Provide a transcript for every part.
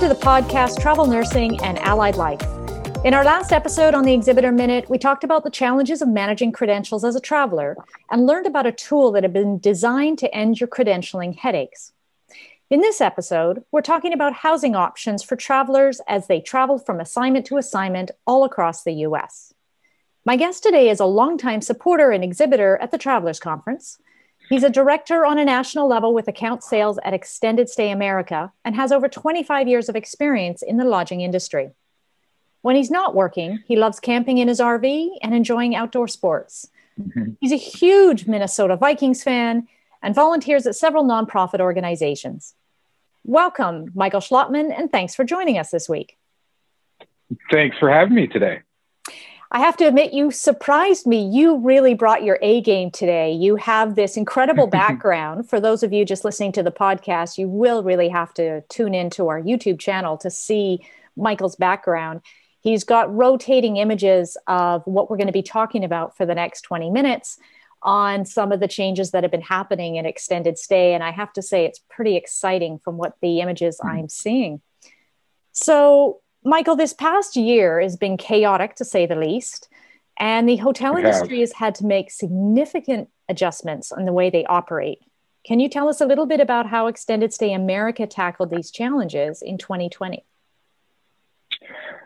Welcome to the podcast, Travel Nursing and Allied Life. In our last episode on the Exhibitor Minute, we talked about the challenges of managing credentials as a traveler and learned about a tool that had been designed to end your credentialing headaches. In this episode, we're talking about housing options for travelers as they travel from assignment to assignment all across the U.S. My guest today is a longtime supporter and exhibitor at the Travelers Conference. He's a director on a national level with account sales at Extended Stay America and has over 25 years of experience in the lodging industry. When he's not working, he loves camping in his RV and enjoying outdoor sports. Mm-hmm. He's a huge Minnesota Vikings fan and volunteers at several nonprofit organizations. Welcome, Michael Schlotman, and thanks for joining us this week. Thanks for having me today. I have to admit, you surprised me. You really brought your A game today. You have this incredible background. For those of you just listening to the podcast, you will really have to tune into our YouTube channel to see Michael's background. He's got rotating images of what we're going to be talking about for the next 20 minutes on some of the changes that have been happening in Extended Stay. And I have to say, it's pretty exciting from what the images I'm seeing. So, Michael, this past year has been chaotic, to say the least, and the hotel industry has had to make significant adjustments on the way they operate. Can you tell us a little bit about how Extended Stay America tackled these challenges in 2020?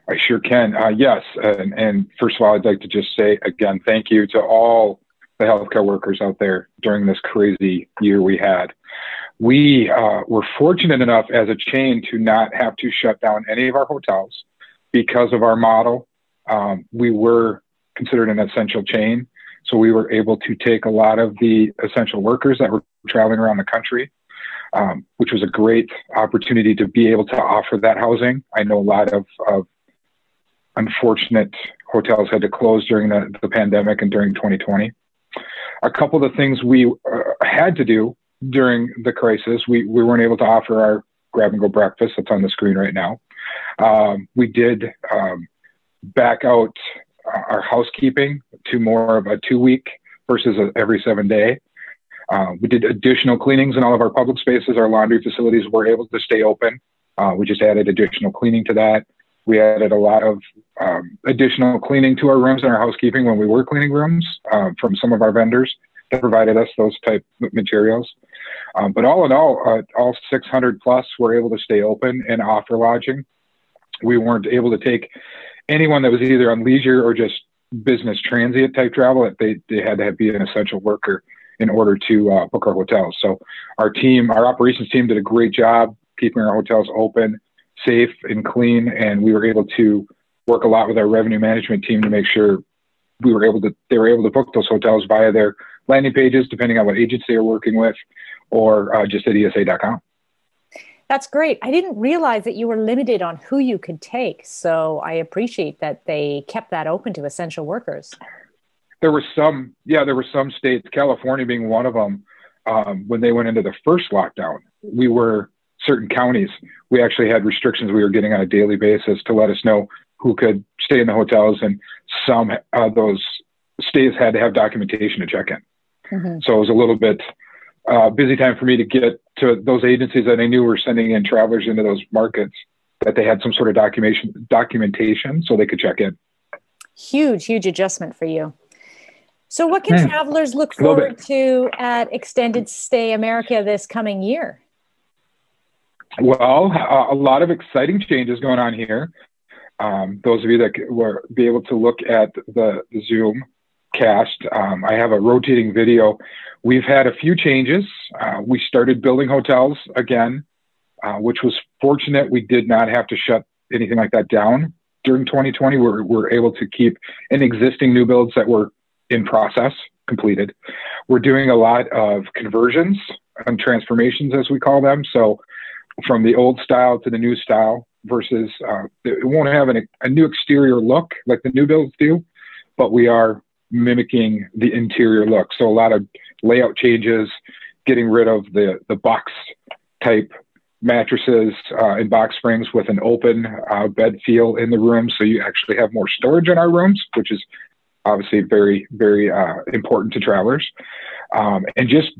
I sure can. Yes. And first of all, I'd like to just say again, thank you to all the healthcare workers out there during this crazy year we had. We were fortunate enough as a chain to not have to shut down any of our hotels because of our model. We were considered an essential chain, so we were able to take a lot of the essential workers that were traveling around the country, which was a great opportunity to be able to offer that housing. I know a lot of unfortunate hotels had to close during the pandemic and during 2020. A couple of the things we had to do during the crisis, we weren't able to offer our grab-and-go breakfast that's on the screen right now. We did back out our housekeeping to more of a 2-week versus every 7-day. We did additional cleanings in all of our public spaces. Our laundry facilities were able to stay open. We just added additional cleaning to that. We added a lot of additional cleaning to our rooms and our housekeeping when we were cleaning rooms from some of our vendors that provided us those type of materials. But all in all 600 plus were able to stay open and offer lodging. We weren't able to take anyone that was either on leisure or just business transient type travel. They had to be an essential worker in order to book our hotels. So our operations team did a great job keeping our hotels open, safe and clean. And we were able to work a lot with our revenue management team to make sure they were able to book those hotels via their landing pages, depending on what agency you're working with, or just at ESA.com. That's great. I didn't realize that you were limited on who you could take. So I appreciate that they kept that open to essential workers. There were some states, California being one of them, when they went into the first lockdown, certain counties, we actually had restrictions we were getting on a daily basis to let us know who could stay in the hotels, and some of those stays had to have documentation to check in. Mm-hmm. So it was a little bit busy time for me to get to those agencies that I knew were sending in travelers into those markets, that they had some sort of documentation so they could check in. Huge adjustment for you. So what can travelers look forward to at Extended Stay America this coming year? Well, a lot of exciting changes going on here. Those of you that will be able to look at the Zoom cast, I have a rotating video. We've had a few changes. We started building hotels again, which was fortunate. We did not have to shut anything like that down during 2020. We're able to keep in existing new builds that were in process completed. We're doing a lot of conversions and transformations, as we call them. So from the old style to the new style, versus it won't have a new exterior look like the new builds do, but we are mimicking the interior look. So a lot of layout changes, getting rid of the box type mattresses and box springs with an open bed feel in the room. So you actually have more storage in our rooms, which is obviously very, very important to travelers. And just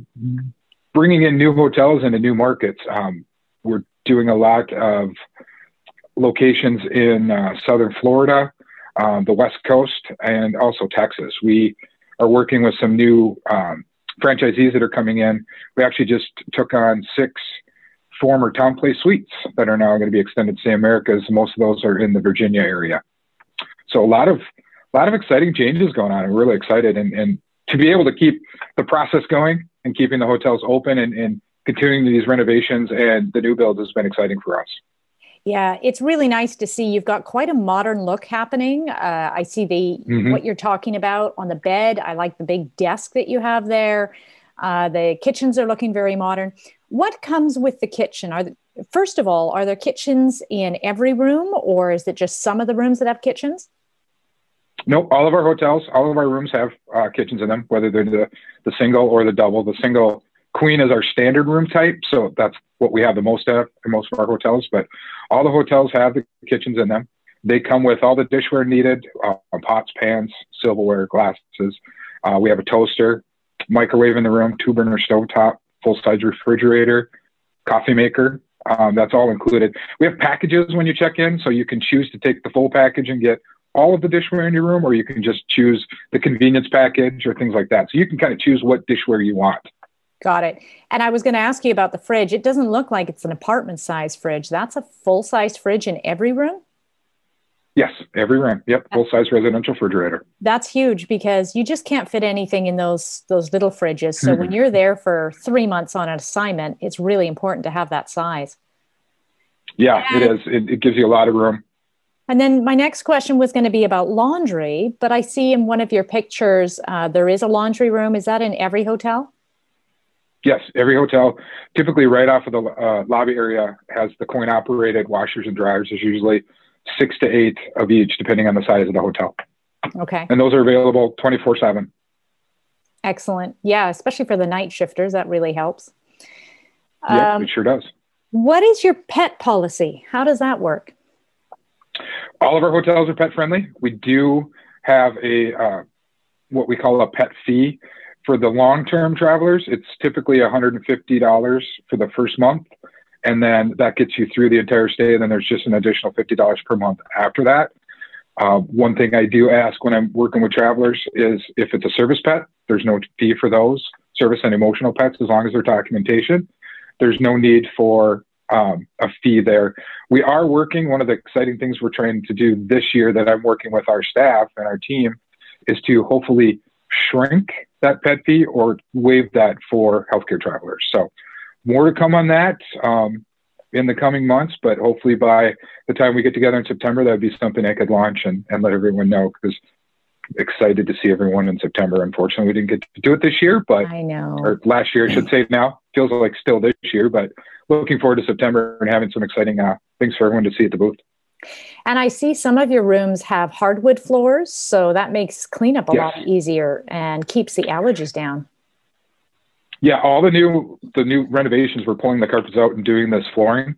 bringing in new hotels into new markets. We're doing a lot of locations in southern Florida, the West Coast, and also Texas. We are working with some new franchisees that are coming in. We actually just took on 6 former TownePlace Suites that are now going to be Extended Stay Americas. Most of those are in the Virginia area. So a lot of exciting changes going on. I'm really excited, and to be able to keep the process going and keeping the hotels open and continuing these renovations and the new build has been exciting for us. Yeah, it's really nice to see. You've got quite a modern look happening. I see what you're talking about on the bed. I like the big desk that you have there. The kitchens are looking very modern. What comes with the kitchen? First of all, are there kitchens in every room, or is it just some of the rooms that have kitchens? No, all of our hotels, all of our rooms have kitchens in them, whether they're the single or the double. The single queen is our standard room type, so that's what we have the most of in most of our hotels, but all the hotels have the kitchens in them. They come with all the dishware needed, pots, pans, silverware, glasses. We have a toaster, microwave in the room, 2-burner stovetop, full-size refrigerator, coffee maker. That's all included. We have packages when you check in, so you can choose to take the full package and get all of the dishware in your room, or you can just choose the convenience package or things like that. So you can kind of choose what dishware you want. Got it. And I was going to ask you about the fridge. It doesn't look like it's an apartment size fridge. That's a full size fridge in every room? Yes, every room. Yep. Full size residential refrigerator. That's huge, because you just can't fit anything in those little fridges. So when you're there for 3 months on an assignment, it's really important to have that size. Yeah, it is. It gives you a lot of room. And then my next question was going to be about laundry, but I see in one of your pictures, there is a laundry room. Is that in every hotel? Yes, every hotel, typically right off of the lobby area, has the coin-operated washers and dryers. There's usually 6 to 8 of each, depending on the size of the hotel. Okay. And those are available 24/7. Excellent. Yeah, especially for the night shifters, that really helps. Yeah, it sure does. What is your pet policy? How does that work? All of our hotels are pet friendly. We do have a what we call a pet fee for the long-term travelers. It's typically $150 for the first month, and then that gets you through the entire stay. And then there's just an additional $50 per month after that. One thing I do ask when I'm working with travelers is if it's a service pet, there's no fee for those. Service and emotional pets, as long as they're documentation, there's no need for a fee there. We are working, one of the exciting things we're trying to do this year that I'm working with our staff and our team is to hopefully shrink that pet fee or waive that for healthcare travelers. So more to come on that in the coming months, but hopefully by the time we get together in September, that would be something I could launch and let everyone know, because excited to see everyone in September. Unfortunately, we didn't get to do it this year, but I know, or last year, I should say now. Feels like still this year, but looking forward to September and having some exciting things for everyone to see at the booth. And I see some of your rooms have hardwood floors, so that makes cleanup a lot easier and keeps the allergies down. Yeah, all the new renovations, we're pulling the carpets out and doing this flooring.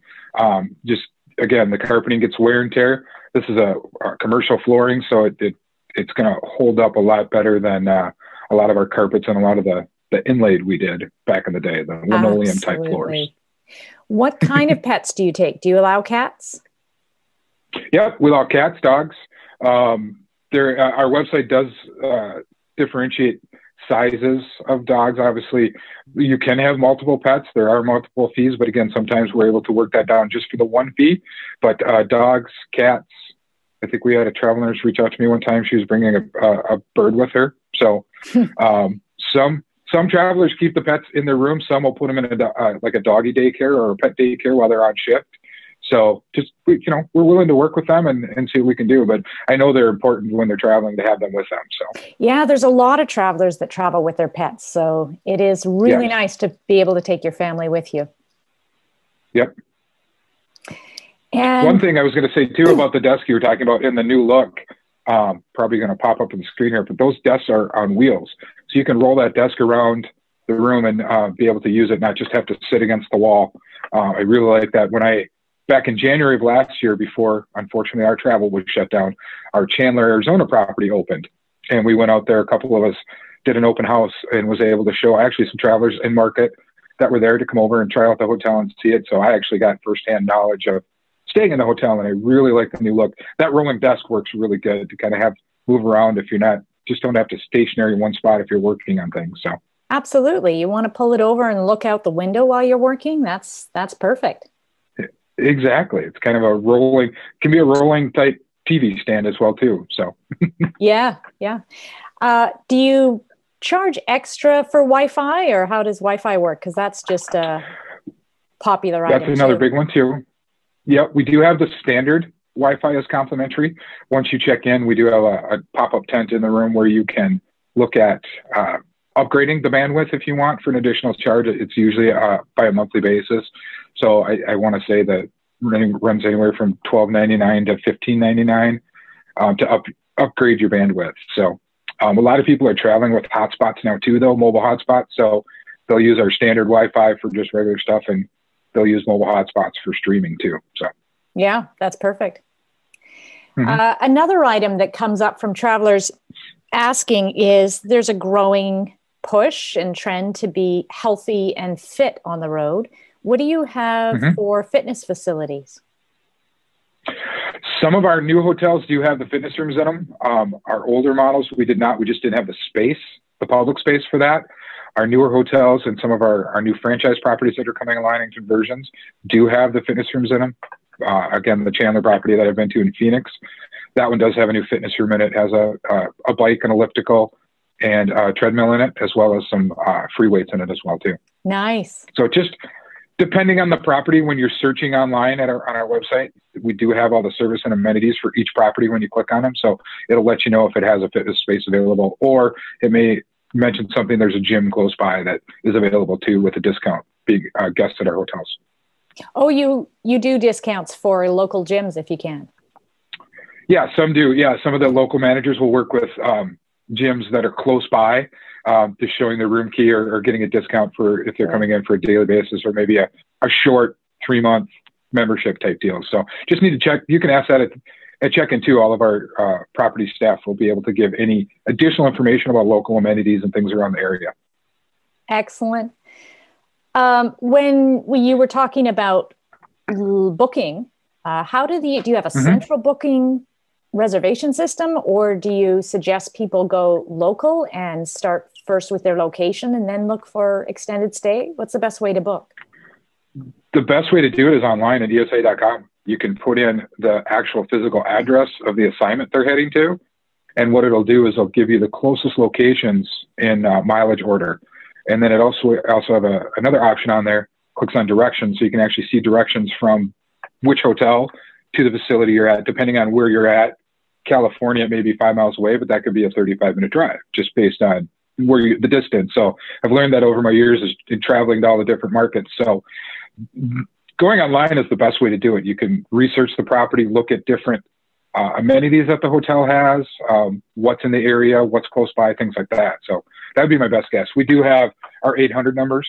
Just again, the carpeting gets wear and tear. This is a commercial flooring, so it's going to hold up a lot better than a lot of our carpets and a lot of the inlaid we did back in the day, the linoleum type floors. What kind of pets do you take? Do you allow cats? Yep, we allow cats, dogs. Our website does differentiate sizes of dogs. Obviously, you can have multiple pets. There are multiple fees, but again, sometimes we're able to work that down just for the one fee. But dogs, cats, I think we had a travel nurse reach out to me one time. She was bringing a bird with her. So some travelers keep the pets in their room. Some will put them in a doggy daycare or a pet daycare while they're on shift. So just, we're willing to work with them and see what we can do. But I know they're important when they're traveling to have them with them. So yeah, there's a lot of travelers that travel with their pets. So it is really nice to be able to take your family with you. Yep. And one thing I was going to say, too, about the desk you were talking about in the new look, probably going to pop up on the screen here, but those desks are on wheels. So you can roll that desk around the room and be able to use it, not just have to sit against the wall. I really like that. Back in January of last year, before, unfortunately, our travel was shut down, our Chandler, Arizona property opened. And we went out there, a couple of us did an open house and was able to show actually some travelers in market that were there to come over and try out the hotel and see it. So I actually got firsthand knowledge of staying in the hotel, and I really like the new look. That rolling desk works really good to kind of have move around if you're not, just don't have to stationary in one spot if you're working on things. So absolutely. You want to pull it over and look out the window while you're working. That's perfect. Exactly. It's kind of a rolling, can be a rolling type TV stand as well too. So yeah. Yeah. Do you charge extra for Wi-Fi, or how does Wi-Fi work? 'Cause that's just a popular item. That's another big one too. Yeah. We do have the standard Wi-Fi is complimentary. Once you check in, we do have a pop-up tent in the room where you can look at, upgrading the bandwidth if you want for an additional charge. It's usually by a monthly basis. So I want to say that runs anywhere from $12.99 to $15.99 to upgrade your bandwidth. So a lot of people are traveling with hotspots now too, though, mobile hotspots. So they'll use our standard Wi-Fi for just regular stuff, and they'll use mobile hotspots for streaming too. So yeah, that's perfect. Mm-hmm. Another item that comes up from travelers asking is there's a growing push and trend to be healthy and fit on the road. What do you have mm-hmm. for fitness facilities? Some of our new hotels do have the fitness rooms in them. Our older models, we did not. We just didn't have the space, the public space for that. Our newer hotels and some of our new franchise properties that are coming online and conversions do have the fitness rooms in them. Again, the Chandler property that I've been to in Phoenix, that one does have a new fitness room in it. It has a bike, an elliptical, and a treadmill in it, as well as some free weights in it as well, too. Nice. So just depending on the property, when you're searching online at on our website, we do have all the service and amenities for each property when you click on them. So it'll let you know if it has a fitness space available, or it may mention something, there's a gym close by that is available, too, with a discount, being guests at our hotels. Oh, you do discounts for local gyms if you can. Yeah, some do. Yeah, some of the local managers will work with gyms that are close by, just showing their room key or getting a discount for if they're coming in for a daily basis, or maybe a short 3-month membership type deal. So just need to check. You can ask that at check-in too. All of our property staff will be able to give any additional information about local amenities and things around the area. Excellent. When you were talking about booking, do you have a mm-hmm. central booking reservation system, or do you suggest people go local and start first with their location and then look for extended stay? What's the best way to book? The best way to do it is online at ESA.com. You can put in the actual physical address of the assignment they're heading to. And what it'll do is it'll give you the closest locations in mileage order. And then it also have another option on there, clicks on directions, so you can actually see directions from which hotel to the facility you're at, depending on where you're at. California, it may be 5 miles away, but that could be a 35-minute drive just based on the distance. So I've learned that over my years in traveling to all the different markets. So going online is the best way to do it. You can research the property, look at different amenities that the hotel has, what's in the area, what's close by, things like that. So that'd be my best guess. We do have our 800 numbers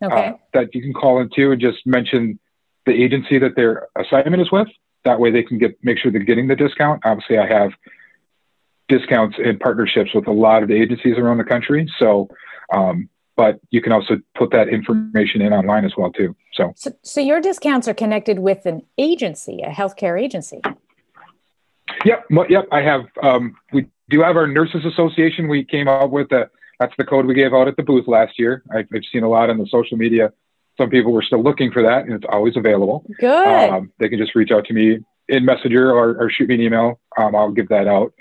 that you can call into and just mention the agency that their assignment is with. That way they can make sure they're getting the discount. Obviously, I have discounts and partnerships with a lot of the agencies around the country. So, but you can also put that information in online as well too. So your discounts are connected with an agency, a healthcare agency. Yep. I have. We do have our Nurses Association. We came out with that's the code we gave out at the booth last year. I've seen a lot on the social media. Some people were still looking for that, and it's always available. Good. They can just reach out to me in Messenger or shoot me an email. I'll give that out.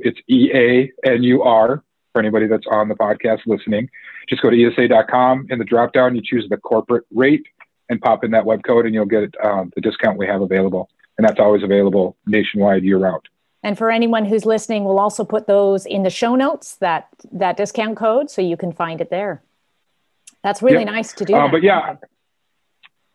It's E-A-N-U-R for anybody that's on the podcast listening. Just go to ESA.com. In the drop-down, you choose the corporate rate and pop in that web code, and you'll get the discount we have available. And that's always available nationwide year-round. And for anyone who's listening, we'll also put those in the show notes, that discount code, so you can find it there. That's really nice to do. But yeah,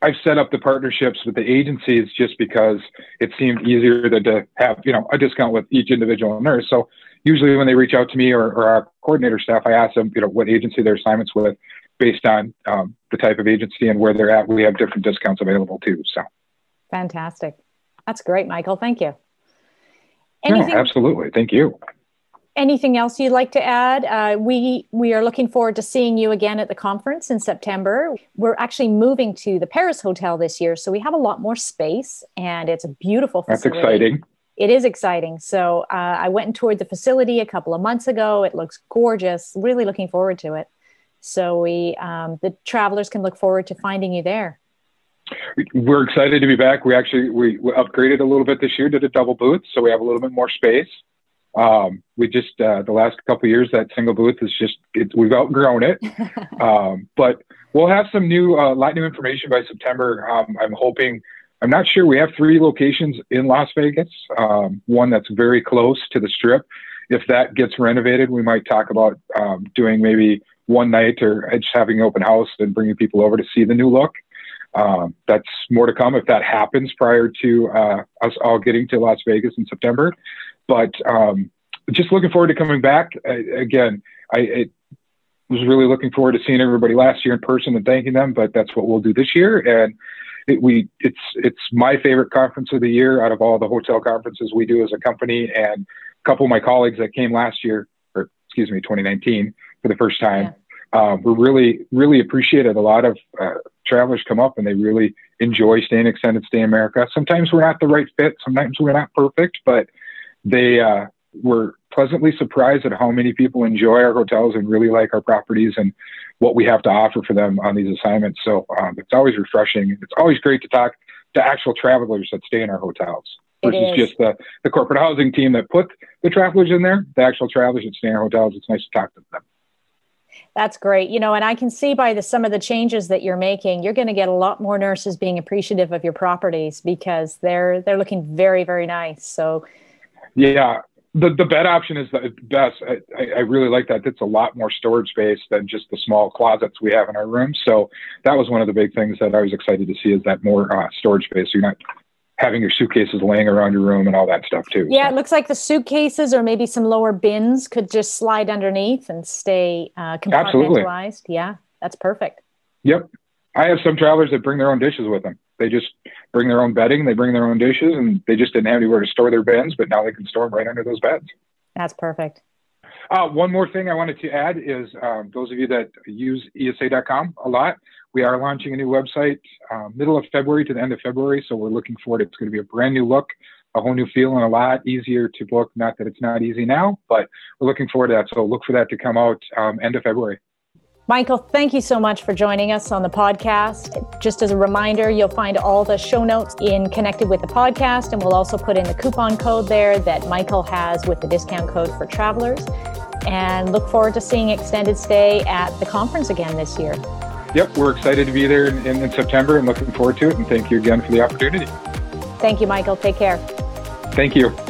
I've set up the partnerships with the agencies just because it seemed easier than to have a discount with each individual nurse. So usually when they reach out to me or our coordinator staff, I ask them what agency their assignment's with based on the type of agency and where they're at. We have different discounts available too. So fantastic. That's great, Michael. Thank you. Absolutely. Thank you. Anything else you'd like to add? We are looking forward to seeing you again at the conference in September. We're actually moving to the Paris Hotel this year, so we have a lot more space, and it's a beautiful facility. That's exciting. It is exciting. So I went and toured the facility a couple of months ago. It looks gorgeous. Really looking forward to it. So we, the travelers can look forward to finding you there. We're excited to be back. We upgraded a little bit this year, did a double booth, so we have a little bit more space. We just, the last couple of years, that single booth is just, we've outgrown it. But we'll have some new, lot new information by September. I'm hoping, I'm not sure, we have 3 locations in Las Vegas. One that's very close to the Strip. If that gets renovated, we might talk about, doing maybe one night or just having an open house and bringing people over to see the new look. That's more to come if that happens prior to, us all getting to Las Vegas in September. But just looking forward to coming back. I was really looking forward to seeing everybody last year in person and thanking them, but that's what we'll do this year. And it's my favorite conference of the year out of all the hotel conferences we do as a company. And a couple of my colleagues that came last year, or excuse me, 2019 for the first time, were really, really appreciated. A lot of travelers come up and they really enjoy staying Extended Stay America. Sometimes we're not the right fit. Sometimes we're not perfect, but they were pleasantly surprised at how many people enjoy our hotels and really like our properties and what we have to offer for them on these assignments. So it's always refreshing. It's always great to talk to actual travelers that stay in our hotels versus just the corporate housing team that put the travelers in there, the actual travelers that stay in our hotels. It's nice to talk to them. That's great. You know, and I can see by some of the changes that you're making, you're going to get a lot more nurses being appreciative of your properties because they're looking very, very nice. So yeah, the bed option is the best. I really like that. It's a lot more storage space than just the small closets we have in our rooms. So that was one of the big things that I was excited to see is that more storage space. So you're not having your suitcases laying around your room and all that stuff too. Yeah, so it looks like the suitcases or maybe some lower bins could just slide underneath and stay compartmentalized. Absolutely. Yeah, that's perfect. Yep. I have some travelers that bring their own dishes with them. They just bring their own bedding, they bring their own dishes, and they just didn't have anywhere to store their bins, but now they can store them right under those beds. That's perfect. One more thing I wanted to add is those of you that use ESA.com a lot, we are launching a new website middle of February to the end of February, so we're looking forward. It's going to be a brand new look, a whole new feel, and a lot easier to book. Not that it's not easy now, but we're looking forward to that, so look for that to come out end of February. Michael, thank you so much for joining us on the podcast. Just as a reminder, you'll find all the show notes connected with the podcast, and we'll also put in the coupon code there that Michael has with the discount code for travelers. And look forward to seeing Extended Stay at the conference again this year. Yep, we're excited to be there in September and looking forward to it. And thank you again for the opportunity. Thank you, Michael. Take care. Thank you.